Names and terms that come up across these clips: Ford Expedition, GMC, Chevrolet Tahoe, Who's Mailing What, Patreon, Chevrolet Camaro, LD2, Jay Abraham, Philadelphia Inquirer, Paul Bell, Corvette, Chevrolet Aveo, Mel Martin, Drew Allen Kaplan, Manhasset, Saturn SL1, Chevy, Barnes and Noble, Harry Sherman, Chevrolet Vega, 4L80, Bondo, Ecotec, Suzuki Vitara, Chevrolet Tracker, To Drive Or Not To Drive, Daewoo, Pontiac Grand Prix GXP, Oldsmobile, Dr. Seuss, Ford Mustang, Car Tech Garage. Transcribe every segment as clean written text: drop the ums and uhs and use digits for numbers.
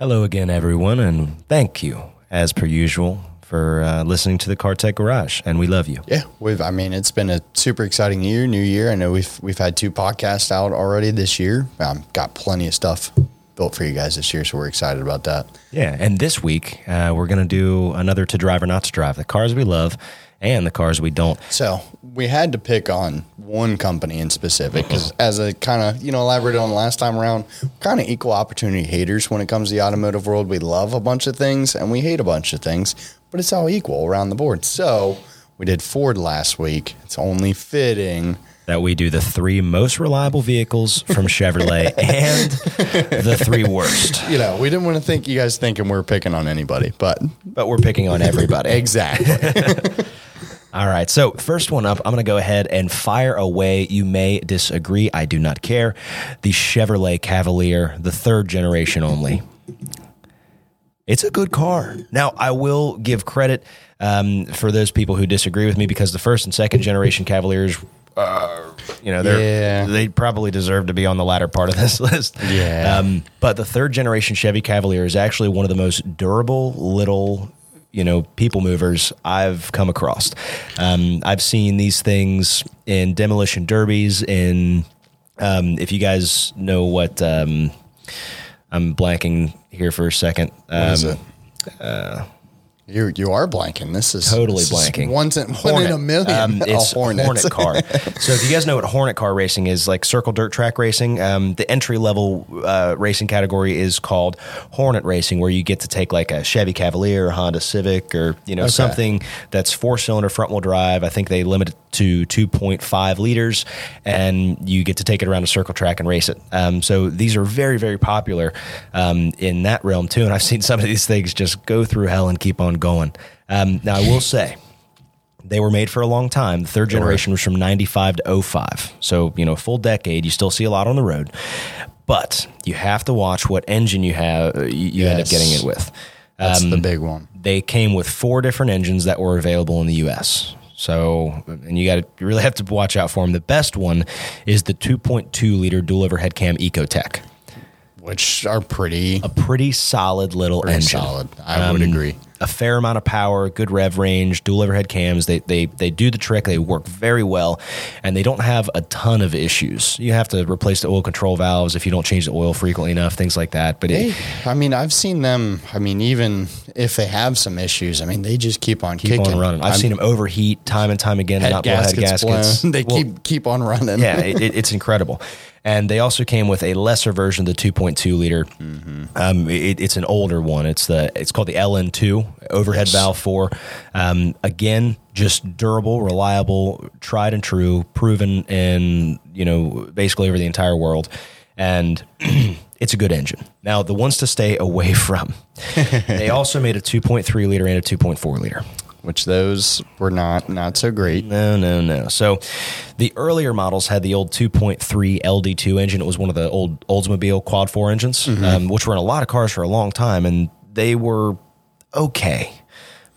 Hello again, everyone, and thank you, as per usual, for listening to the Car Tech Garage, and we love you. Yeah, it's been a super exciting year, new year. I know we've had 2 podcasts out already this year. I've got plenty of stuff built for you guys this year, so we're excited about that. Yeah, and this week, we're going to do another To Drive or Not to Drive, the cars we love and the cars we don't. So we had to pick on one company in specific because as I kind of, elaborated on last time around, kind of equal opportunity haters when it comes to the automotive world. We love a bunch of things and we hate a bunch of things, but it's all equal around the board. So we did Ford last week. It's only fitting that we do the 3 most reliable vehicles from Chevrolet and the 3 worst. We didn't want to think you guys thinking we're picking on anybody, but we're picking on everybody. Exactly. All right, so first one up, I'm going to go ahead and fire away. You may disagree. I do not care. The Chevrolet Cavalier, the 3rd generation only. It's a good car. Now, I will give credit for those people who disagree with me because the 1st and 2nd generation Cavaliers, they probably deserve to be on the latter part of this list. Yeah. But the 3rd generation Chevy Cavalier is actually one of the most durable little people movers I've come across. I've seen these things in demolition derbies. In if you guys know what, I'm blanking here for a second. What is it? You are blanking. This is totally blanking. One in a million. It's Hornet car. So if you guys know what Hornet car racing is, like circle dirt track racing, the entry level racing category is called Hornet racing, where you get to take like a Chevy Cavalier or Honda Civic or something that's 4-cylinder front wheel drive. I think they limit it to 2.5 liters, and you get to take it around a circle track and race it. So these are very very popular in that realm too. And I've seen some of these things just go through hell and keep on going. Now I will say they were made for a long time. The 3rd generation was from 95 to 05. So, full decade, you still see a lot on the road, but you have to watch what engine you have, you end up getting it with. That's the big one. They came with 4 different engines that were available in the US. So, and you really have to watch out for them. The best one is the 2.2 liter dual overhead cam Ecotec, which are a pretty solid little engine. Solid. I would agree. A fair amount of power, good rev range, dual overhead cams. They do the trick. They work very well, and they don't have a ton of issues. You have to replace the oil control valves if you don't change the oil frequently enough, things like that. But I've seen them. Even if they have some issues, they just keep on kicking. On running. I've seen them overheat time and time again. Head gaskets. Blown. They keep on running. Yeah, it's incredible. And they also came with a lesser version of the 2.2 liter. Mm-hmm. It's an older one. It's called the LN2 overhead valve 4. Again, just durable, reliable, tried and true, proven in basically over the entire world, and it's a good engine. Now, the ones to stay away from. They also made a 2.3 liter and a 2.4 liter. Which those were not so great. No. So the earlier models had the old 2.3 LD2 engine. It was one of the old Oldsmobile Quad 4 engines, which were in a lot of cars for a long time, and they were okay.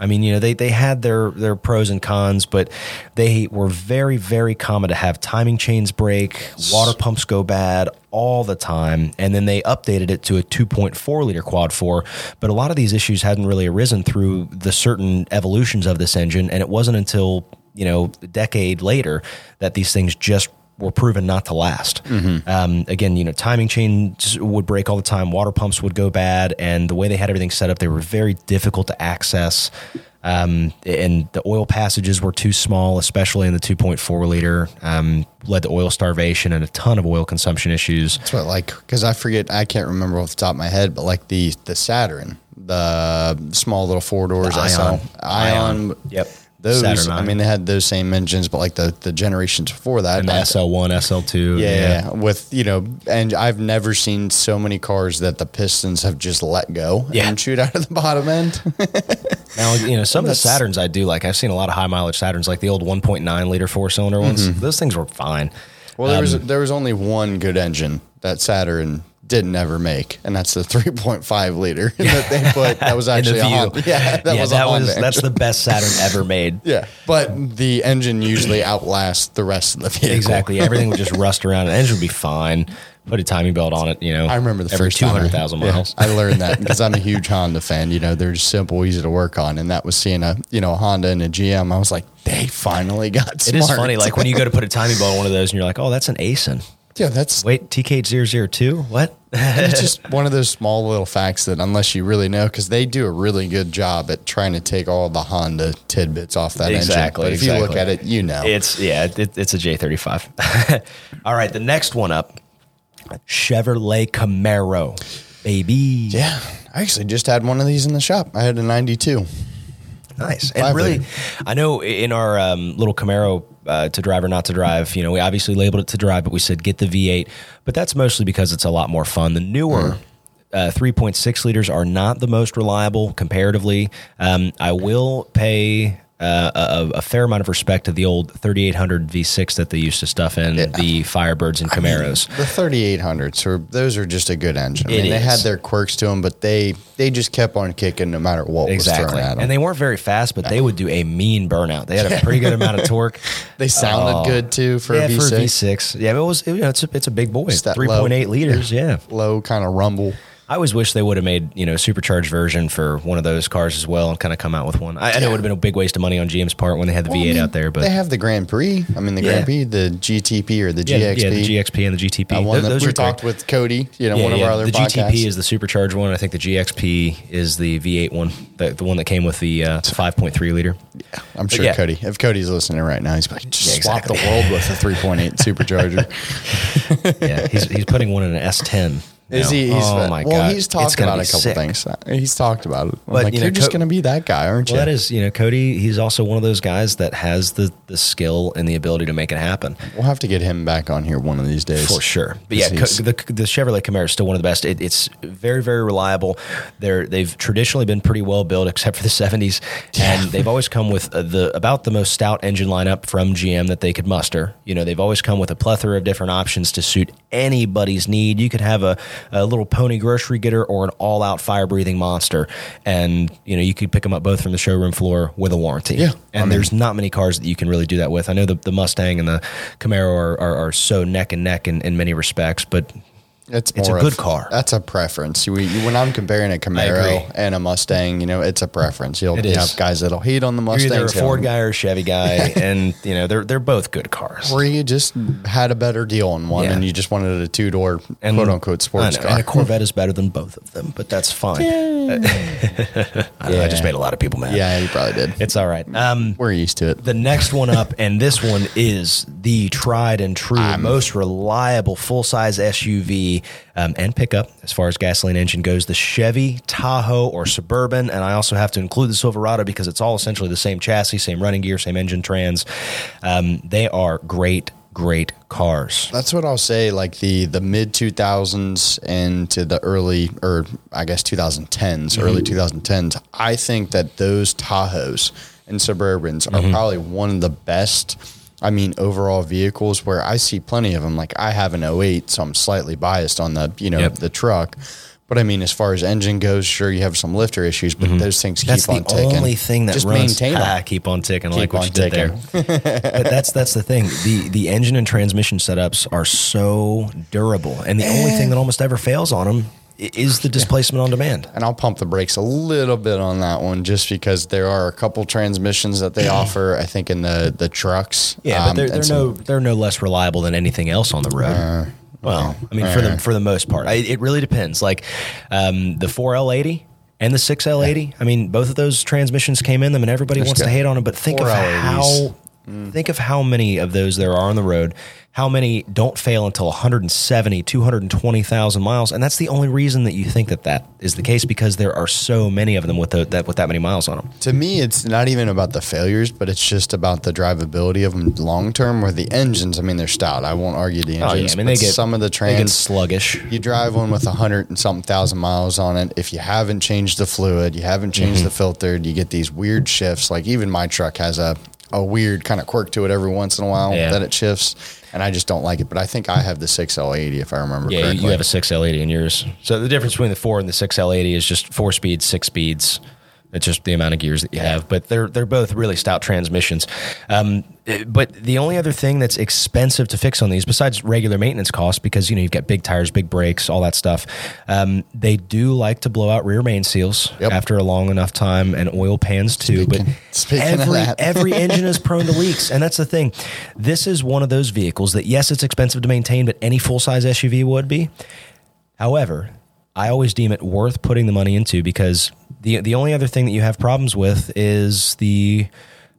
They had their pros and cons, but they were very, very common to have timing chains break, water pumps go bad all the time. And then they updated it to a 2.4 liter quad 4. But a lot of these issues hadn't really arisen through the certain evolutions of this engine. And it wasn't until, a decade later that these things just were proven not to last. Mm-hmm. Timing chains would break all the time. Water pumps would go bad. And the way they had everything set up, they were very difficult to access. And the oil passages were too small, especially in the 2.4 liter, led to oil starvation and a ton of oil consumption issues. That's what, because I can't remember off the top of my head, but the Saturn, the small little 4 doors, the Ion. Yep. Those, they had those same engines, but the generations before that. And the SL1, SL2. Yeah. With, and I've never seen so many cars that the pistons have just let go and shoot out of the bottom end. Now, some of the Saturns I do like. I've seen a lot of high mileage Saturns, like the old 1.9 liter 4-cylinder ones. Mm-hmm. Those things were fine. Well, there was only one good engine that Saturn didn't ever make, and that's the 3.5 liter that they put. That was actually a Honda. That's the best Saturn ever made. Yeah, but the engine usually outlasts the rest of the vehicle. Exactly, everything would just rust around. The engine would be fine. put a timing belt on it, you know. I remember the first 200,000 miles. Yeah, I learned that because I'm a huge Honda fan. You know, they're just simple, easy to work on. And that was seeing a, you know, a Honda and a GM. I was like, they finally got smart. It is funny. Like when you go to put a timing belt on one of those and you're like, oh, that's an ASIN. Yeah, that's... Wait, TK002? What? It's just one of those small little facts that unless you really know, because they do a really good job at trying to take all the Honda tidbits off that engine. But if you look at it, you know. It's a J35. All right, the next one up, Chevrolet Camaro, baby. Yeah, I actually just had one of these in the shop. I had a 92. Nice. And really, I know in our little Camaro to drive or not to drive, you know, we obviously labeled it to drive, but we said get the V8, but that's mostly because it's a lot more fun. The newer 3.6 liters are not the most reliable comparatively. I will pay a fair amount of respect to the old 3800 V6 that they used to stuff in the Firebirds and Camaros. I mean, the 3800s, those are just a good engine. I mean, they had their quirks to them, but they just kept on kicking no matter what was thrown at them. And they weren't very fast, but they would do a mean burnout. They had a pretty good amount of torque. They sounded good, too, for a V6. For a V6. Yeah, but it's a big boy. 3.8 liters, yeah. Low kind of rumble. I always wish they would have made, you know, supercharged version for one of those cars as well and kind of come out with one. I know it would have been a big waste of money on GM's part when they had the V8 out there. But they have the Grand Prix. I mean, the Grand Prix, the GTP or the GXP. Yeah, the GXP and the GTP. We talked with Cody, you know, one of our other podcasts. The GTP is the supercharged one. I think the GXP is the V8 one, the one that came with the 5.3 liter. Yeah, I'm sure Cody, if Cody's listening right now, he's like, swap the world with a 3.8 supercharger. Yeah, he's putting one in an S10. Is he? He's talked about a couple things. He's talked about it. I'm like, you're just going to be that guy, aren't you? Well, that is, you know, Cody, he's also one of those guys that has the skill and the ability to make it happen. We'll have to get him back on here one of these days. For sure. But yeah, the Chevrolet Camaro is still one of the best. It's very, very reliable. They've traditionally been pretty well built, except for the 70s. Yeah. And they've always come with about the most stout engine lineup from GM that they could muster. You know, they've always come with a plethora of different options to suit anybody's need. You could have a little pony grocery getter or an all-out fire-breathing monster. And, you know, you could pick them up both from the showroom floor with a warranty. Yeah, there's not many cars that you can really do that with. I know the Mustang and the Camaro are so neck and neck in many respects, but it's a good car. That's a preference. When I'm comparing a Camaro and a Mustang, you know, it's a preference. You have guys that'll hate on the Mustang. You're either a Ford guy or a Chevy guy, and, you know, they're both good cars. Or you just had a better deal on one, and you just wanted a two-door, quote-unquote, sports car. And a Corvette is better than both of them, but that's fine. I just made a lot of people mad. Yeah, you probably did. It's all right. We're used to it. The next one up, and this one is the tried and true, most reliable full-size SUV. And pickup as far as gasoline engine goes, the Chevy Tahoe or Suburban, and I also have to include the Silverado because it's all essentially the same chassis, same running gear, same engine trans. They are great cars. That's what I'll say, like the mid 2000s into the early, or I guess 2010s, early 2010s. I think that those Tahoes and Suburbans are probably one of the best overall vehicles, where I see plenty of them. Like I have an 08, so I'm slightly biased on the truck. But I mean, as far as engine goes, sure, you have some lifter issues, but those things keep on ticking. That's the only thing that just runs. Keep on ticking, like what you did there. But that's the thing. The engine and transmission setups are so durable, and the only thing that almost ever fails on them is the displacement on demand. And I'll pump the brakes a little bit on that one just because there are a couple transmissions that they offer, I think, in the trucks. Yeah, but they're no less reliable than anything else on the road. For the most part. It really depends. Like the 4L80 and the 6L80, I mean, both of those transmissions came in them, and everybody wants to hate on them, but think of how many of those there are on the road, how many don't fail until 170, 220,000 miles. And that's the only reason that you think that is the case, because there are so many of them with that many miles on them. To me, it's not even about the failures, but it's just about the drivability of them long-term, where the engines, they're stout. I won't argue the engines. Oh, yeah. I mean, some of the trans, they get sluggish. You drive one with 100 and something thousand miles on it. If you haven't changed the fluid, you haven't changed the filter, you get these weird shifts. Like even my truck has a weird kind of quirk to it every once in a while that it shifts. And I just don't like it. But I think I have the 6L80, if I remember correctly. Yeah, you have a 6L80 in yours. So the difference between the 4 and the 6L80 is just 4 speeds, 6 speeds. It's just the amount of gears that you have. But they're both really stout transmissions. But the only other thing that's expensive to fix on these, besides regular maintenance costs, because, you know, you've got big tires, big brakes, all that stuff, they do like to blow out rear main seals after a long enough time, and oil pans too. But every engine is prone to leaks, and that's the thing. This is one of those vehicles that, yes, it's expensive to maintain, but any full-size SUV would be. However, I always deem it worth putting the money into, because the only other thing that you have problems with is the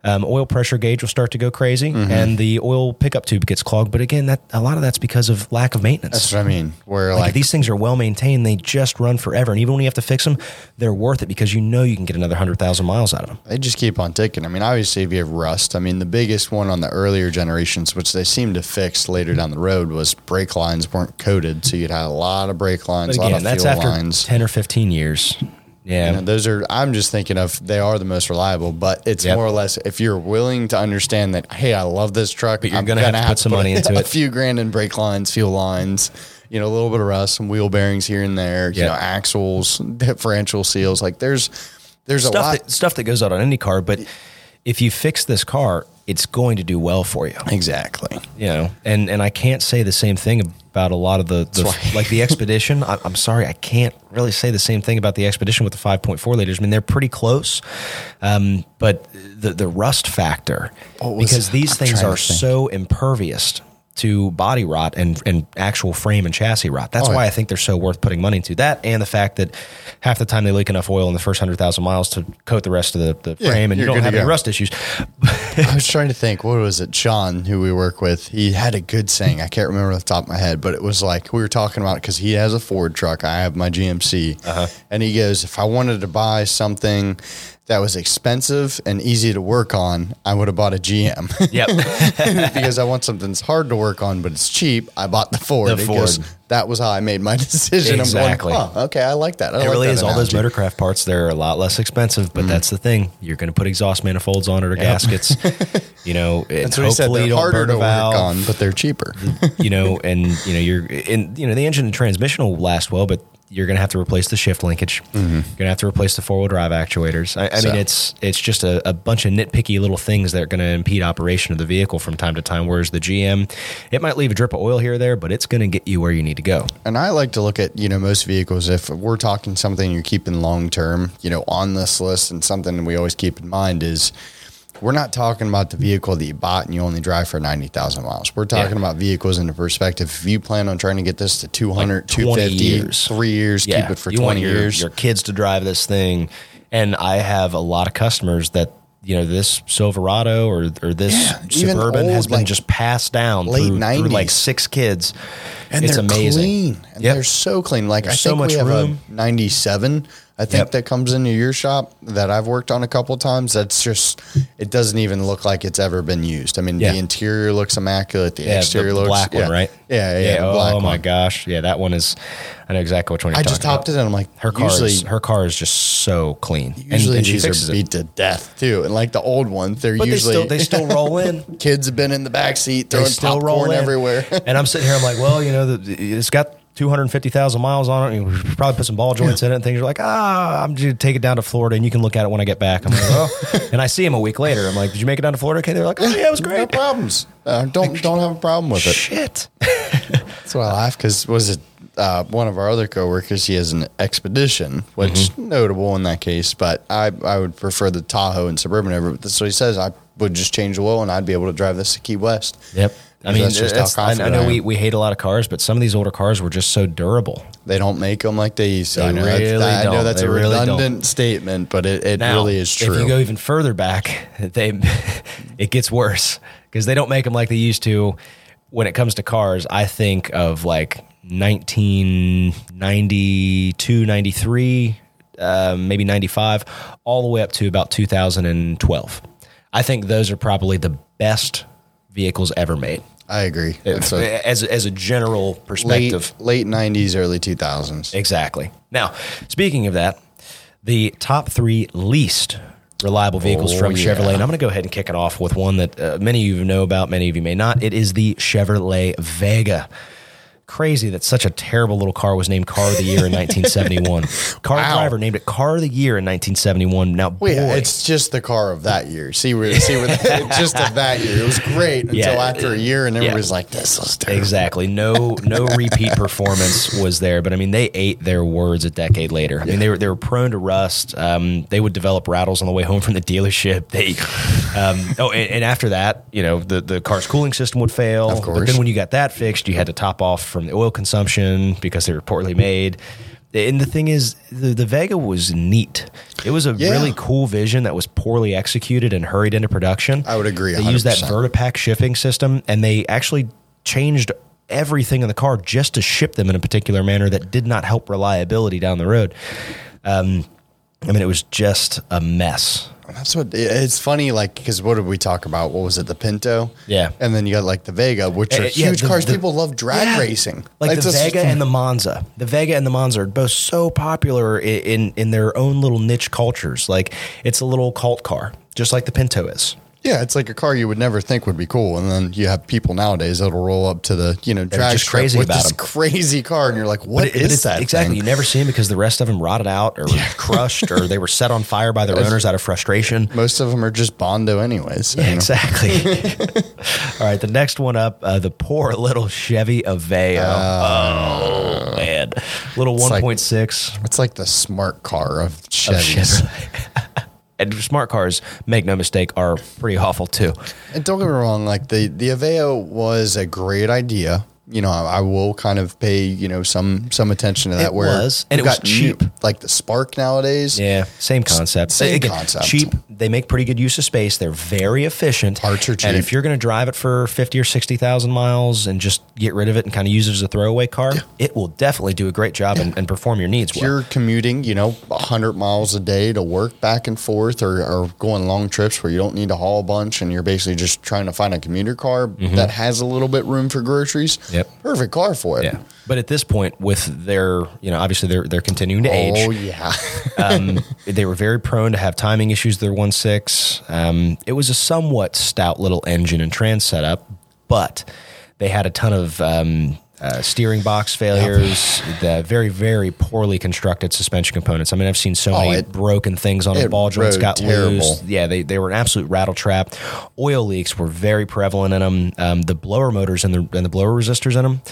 oil pressure gauge will start to go crazy, and the oil pickup tube gets clogged. But again, that a lot of that's because of lack of maintenance. That's what I mean. Where like these things are well maintained, they just run forever, and even when you have to fix them, they're worth it, because you know you can get another 100,000 miles out of them. They just keep on ticking. I mean, obviously, if you have rust, I mean, the biggest one on the earlier generations, which they seem to fix later down the road, was brake lines weren't coated, so you'd have a lot of brake lines, a lot of fuel lines. 10 or 15 years. Yeah, you know, those are. I'm just thinking of. They are the most reliable, but it's more or less, if you're willing to understand that, hey, I love this truck, but you're going to have to put some money into it. A few grand in brake lines, fuel lines, you know, a little bit of rust, some wheel bearings here and there, you know, axles, differential seals. Like there's stuff, a lot stuff that goes out on any car, but if you fix this car, it's going to do well for you. Exactly. You know, and I can't say the same thing about a lot of the like the Expedition. I'm sorry, I can't really say the same thing about the Expedition with the 5.4 liters. I mean, they're pretty close, but the rust factor, because these things are so impervious to body rot and actual frame and chassis rot. That's why I think they're so worth putting money into that, and the fact that half the time they leak enough oil in the first 100,000 miles to coat the rest of the frame, and you don't have any rust issues. I was trying to think, what was it? Sean, who we work with, he had a good saying. I can't remember off the top of my head, but it was like, we were talking about it because he has a Ford truck. I have my GMC. And he goes, if I wanted to buy something that was expensive and easy to work on, I would have bought a GM. Yep. Because I want something that's hard to work on, but it's cheap. I bought the Ford. Because that was how I made my decision. Exactly. I'm going, oh, okay, I like that. It really is. All those Motorcraft parts, they're a lot less expensive, but that's the thing. You're going to put exhaust manifolds on it, or gaskets. You know, and hopefully you don't burn a valve. Work on, but they're cheaper. You know, and you know, you're in, you know, the engine and transmission will last well, but you're going to have to replace the shift linkage. You're going to have to replace the four-wheel drive actuators. I mean, it's just a bunch of nitpicky little things that are going to impede operation of the vehicle from time to time, whereas the GM, it might leave a drip of oil here or there, but it's going to get you where you need to go. And I like to look at, you know, most vehicles, if we're talking something you're keeping long-term, you know, on this list, and something we always keep in mind is, we're not talking about the vehicle that you bought and you only drive for 90,000 miles. We're talking about vehicles in the perspective. If you plan on trying to get this to 200, like 250, years. 3 years, keep it for you 20 want years. Your kids to drive this thing. And I have a lot of customers that, you know, this Silverado or this Suburban has been just passed down through like six kids. And it's amazing. Clean. And they're so clean. Like, there's I think so much we have room. A 97, I think, that comes into your shop that I've worked on a couple times. That's just, it doesn't even look like it's ever been used. I mean, the interior looks immaculate. The exterior the looks black one, right? Yeah. Oh my gosh. Yeah. That one is, I know exactly which one you're talking about. I just hopped it and I'm like, her car is just so clean. Usually and these are beat to death too. And like the old ones, they still roll in. Kids have been in the backseat throwing popcorn everywhere. And I'm sitting here, I'm like, well, you know, it's got 250,000 miles on it, and you probably put some ball joints in it and things. You're like, I'm just going to take it down to Florida and you can look at it when I get back. I'm like, oh. And I see him a week later. I'm like, did you make it down to Florida? Okay. They're like, oh yeah, it was great. No problems. Don't have a problem with it. Shit. That's why I laugh. Cause was it, one of our other coworkers, he has an Expedition, which notable in that case, but I would prefer the Tahoe and Suburban over. So he says I would just change the oil and I'd be able to drive this to Key West. Yep. I mean, I know we hate a lot of cars, but some of these older cars were just so durable. They don't make them like they used to. I know that's a redundant statement, but it really is true. If you go even further back, it gets worse because they don't make them like they used to. When it comes to cars, I think of like 1992, 93, maybe 95, all the way up to about 2012. I think those are probably the best vehicles ever made. I agree. As a general perspective. Late 90s, early 2000s. Exactly. Now, speaking of that, the top three least reliable vehicles from Chevrolet, and I'm going to go ahead and kick it off with one that many of you know about, many of you may not. It is the Chevrolet Vega. crazy that such a terrible little car was named Car of the Year in 1971. Car Driver named it Car of the Year in 1971. Now, boy. Yeah, it's just the car of that year. Just of that year. It was great until after a year, and everybody's like, this was terrible. Exactly. No repeat performance was there. But, I mean, they ate their words a decade later. I mean, they were prone to rust. They would develop rattles on the way home from the dealership. And after that, you know, the car's cooling system would fail. Of course. But then when you got that fixed, you had to top off from the oil consumption because they were poorly made. And the thing is, the Vega was neat. It was a really cool vision that was poorly executed and hurried into production. I would agree. 100%. They used that Vertipack shipping system, and they actually changed everything in the car just to ship them in a particular manner that did not help reliability down the road. I mean, it was just a mess. That's what it's funny, like, because what did we talk about? What was it, the Pinto? Yeah, and then you got like the Vega, which are huge cars. People love drag racing, like the Vega and the Monza. The Vega and the Monza are both so popular in their own little niche cultures. Like, it's a little cult car, just like the Pinto is. Yeah, it's like a car you would never think would be cool, and then you have people nowadays that'll roll up to the drag strip with this crazy car, and you're like, what is that? Exactly, you never see them because the rest of them rotted out or crushed, or they were set on fire by their owners out of frustration. Most of them are just Bondo, anyways. So yeah, exactly. All right, the next one up, the poor little Chevy Aveo. Oh man, little 1.6. It's like the smart car of Chevys. And smart cars, make no mistake, are pretty awful too. And don't get me wrong, like the Aveo was a great idea. You know, I will kind of pay, you know, some attention to that. It was. And it was cheap. Like the Spark nowadays. Yeah, same concept. Cheap. They make pretty good use of space. They're very efficient. Parts are cheap. And if you're going to drive it for 50 or 60,000 miles and just get rid of it and kind of use it as a throwaway car, it will definitely do a great job and perform your needs well. If you're commuting, 100 miles a day to work back and forth or going long trips where you don't need to haul a bunch and you're basically just trying to find a commuter car that has a little bit room for groceries, perfect car for it. Yeah. But at this point, with their, obviously they're continuing to age. Oh, yeah. They were very prone to have timing issues, their 1.6. It was a somewhat stout little engine and trans setup, but they had a ton of steering box failures, the very, very poorly constructed suspension components. I mean, I've seen so many broken things on a ball joints got loose. Yeah, they were an absolute rattle trap. Oil leaks were very prevalent in them. The blower motors and the blower resistors in them,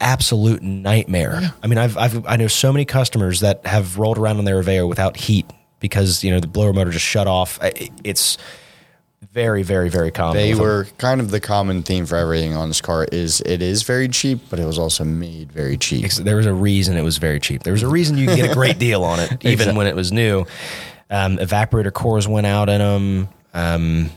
absolute nightmare. Yeah. I mean, I know so many customers that have rolled around on their Aveo without heat because the blower motor just shut off. It's very, very, very common. They were kind of the common theme for everything on this car is it is very cheap, but it was also made very cheap. There was a reason it was very cheap. There was a reason you could get a great deal on it, even when it was new. Evaporator cores went out in them,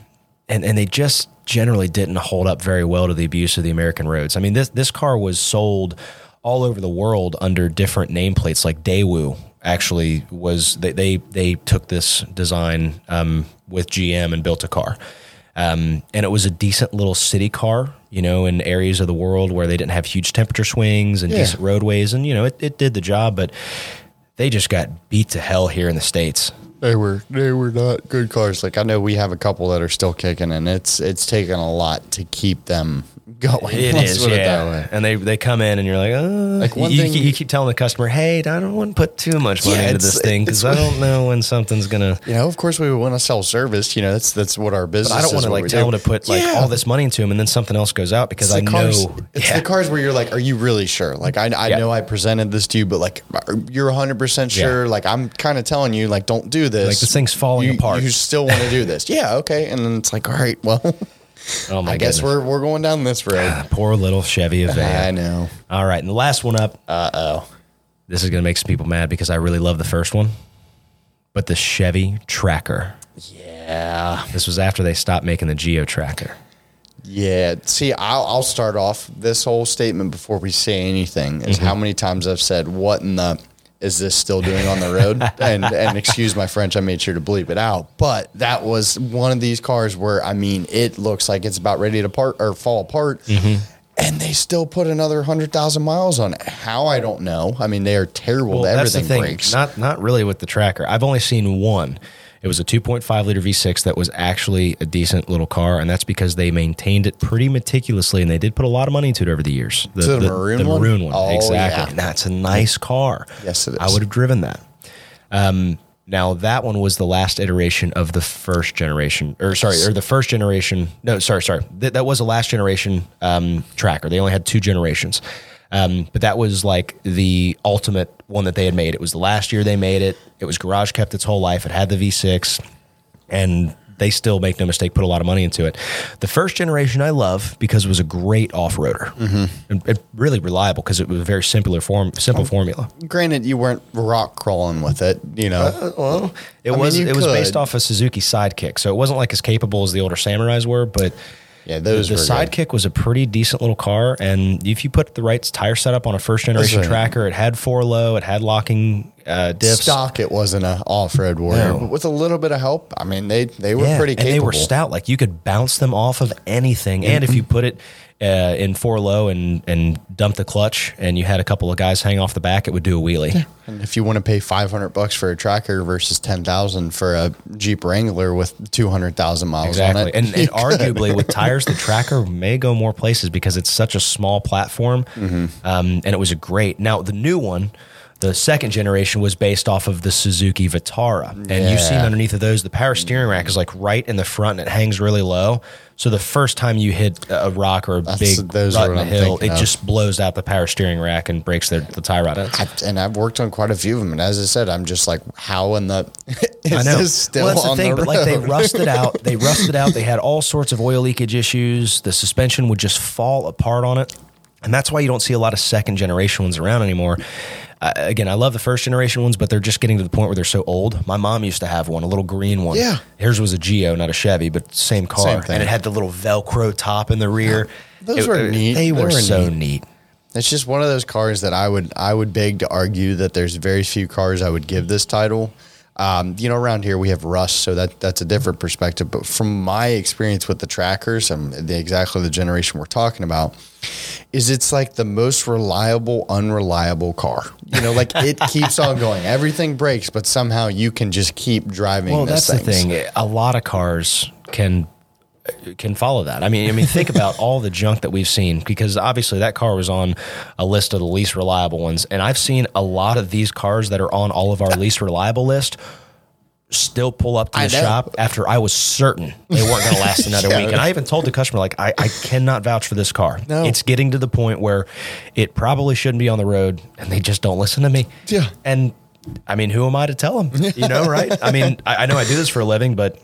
and they just generally didn't hold up very well to the abuse of the American roads. I mean, this car was sold all over the world under different nameplates, like Daewoo. Actually, was they took this design with GM and built a car, and it was a decent little city car, in areas of the world where they didn't have huge temperature swings and decent roadways, and it did the job. But they just got beat to hell here in the States. They were not good cars. Like, I know we have a couple that are still kicking, and it's taken a lot to keep them going. Let's put it that way. And they come in, and you're like, you keep telling the customer, hey, I don't want to put too much money into this thing because I don't know when something's gonna. Of course we want to sell service. That's what our business. But I don't want to tell them to put all this money into them, and then something else goes out because I know it's the cars where you're like, are you really sure? Like I know I presented this to you, but like you're 100% sure. Like I'm kind of telling you, like don't do this. Like this thing's falling apart. You still want to do this? Yeah, okay. And then it's like, all right, well. Oh my goodness. I guess we're going down this road. Poor little Chevy Aveo. I know. All right, and the last one up. This is going to make some people mad because I really love the first one, but the Chevy Tracker. Yeah. This was after they stopped making the Geo Tracker. Yeah. See, I'll start off this whole statement before we say anything is how many times I've said, what in the... is this still doing on the road? and excuse my French, I made sure to bleep it out. But that was one of these cars where, I mean, it looks like it's about ready to fall apart. Mm-hmm. And they still put another 100,000 miles on it. How, I don't know. I mean, they are terrible. Well, that's the thing. Everything breaks. Not really with the Tracker. I've only seen one. It was a 2.5 liter V6 that was actually a decent little car, and that's because they maintained it pretty meticulously, and they did put a lot of money into it over the years. The maroon one. Oh, exactly. Yeah. And that's a nice car. Yes, it is. I would have driven that. Now, that one was the last iteration of the first generation, That was the last generation Tracker. They only had two generations. But that was like the ultimate one that they had made. It was the last year they made it. It was garage kept its whole life. It had the V6, and they still, make no mistake, put a lot of money into it. The first generation I love because it was a great off-roader. Mm-hmm. And really reliable because it was a very simple formula. Granted, you weren't rock crawling with it, you know. It was based off a Suzuki Sidekick, so it wasn't like as capable as the older Samurais were, but... Yeah, the Sidekick was a pretty decent little car, and if you put the right tire setup on a first-generation Tracker, it had four low, it had locking diffs. Stock, it wasn't an off-road warrior, but with a little bit of help, I mean, they were pretty capable. And they were stout. Like, you could bounce them off of anything, and if you put it in four low and dump the clutch, and you had a couple of guys hang off the back, it would do a wheelie. Yeah. And if you want to pay $500 for a Tracker versus $10,000 for a Jeep Wrangler with 200,000 miles on it. And arguably with tires, the Tracker may go more places because it's such a small platform. Mm-hmm. And it was a great. Now, the new one, the second generation, was based off of the Suzuki Vitara. And you've seen underneath of those, the power steering rack is like right in the front and it hangs really low. So the first time you hit a rock or a big rut in a hill, it just blows out the power steering rack and breaks the tie rod. And I've worked on quite a few of them. And as I said, I'm just like, how in the... I know. That's the thing, but like they rusted out. They had all sorts of oil leakage issues. The suspension would just fall apart on it. And that's why you don't see a lot of second generation ones around anymore. Again, I love the first generation ones, but they're just getting to the point where they're so old. My mom used to have one, a little green one. Yeah. Hers was a Geo, not a Chevy, but same car. Same thing. And it had the little Velcro top in the rear. Those were neat. They were so neat. It's just one of those cars that I would beg to argue that there's very few cars I would give this title. Around here we have rust, so that's a different perspective. But from my experience with the Trackers and the generation we're talking about, is it's like the most reliable, unreliable car. You know, like it keeps on going. Everything breaks, but somehow you can just keep driving. Well, that's the thing. A lot of cars can follow that. I mean, think about all the junk that we've seen, because obviously that car was on a list of the least reliable ones. And I've seen a lot of these cars that are on all of our least reliable list still pull up to the shop after I was certain they weren't going to last another week. And I even told the customer, like, I cannot vouch for this car. No. It's getting to the point where it probably shouldn't be on the road, and they just don't listen to me. Yeah. And I mean, who am I to tell them? You know, right? I mean, I know I do this for a living, but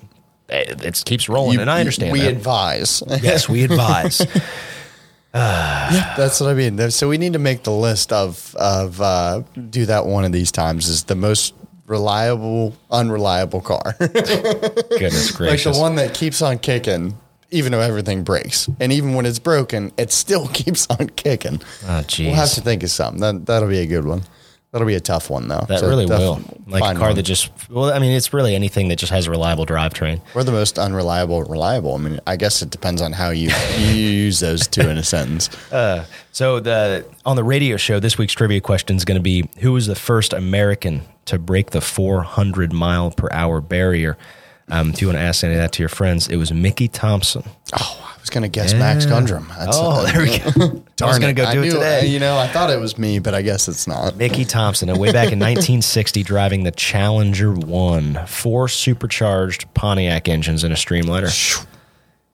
it keeps rolling, and I understand that. We advise. Yes, we advise. That's what I mean. So we need to make the list of do that one of these times, is the most reliable, unreliable car. Goodness gracious. Like the one that keeps on kicking, even though everything breaks. And even when it's broken, it still keeps on kicking. Oh, geez. We'll have to think of something. That'll be a good one. That'll be a tough one, though. That really will. Like a car that just... Well, I mean, it's really anything that just has a reliable drivetrain. We're the most unreliable reliable. I mean, I guess it depends on how you use those two in a sentence. So on the radio show, this week's trivia question is going to be, who was the first American to break the 400-mile-per-hour barrier? If you want to ask any of that to your friends, it was Mickey Thompson. Oh, I was going to guess Max Gundrum. There we go. I was going to go do it today. I thought it was me, but I guess it's not. Mickey Thompson, way back in 1960, driving the Challenger 1, 4 supercharged Pontiac engines in a streamliner.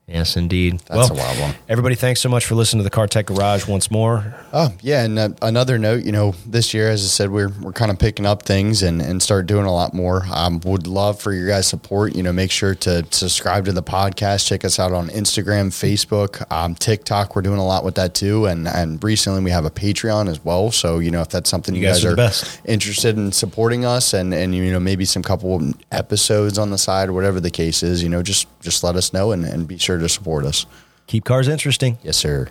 Yes, indeed. That's a wild one. Everybody, thanks so much for listening to the Car Tech Garage once more. Oh, yeah, and another note, this year, as I said, we're kind of picking up things and start doing a lot more. Would love for your guys' support. Make sure to subscribe to the podcast. Check us out on Instagram, Facebook, TikTok. We're doing a lot with that, too. And recently, we have a Patreon as well. So, if that's something you guys are interested in supporting us and maybe some couple of episodes on the side or whatever the case is, just let us know and be sure to support us. Keep cars interesting. Yes, sir.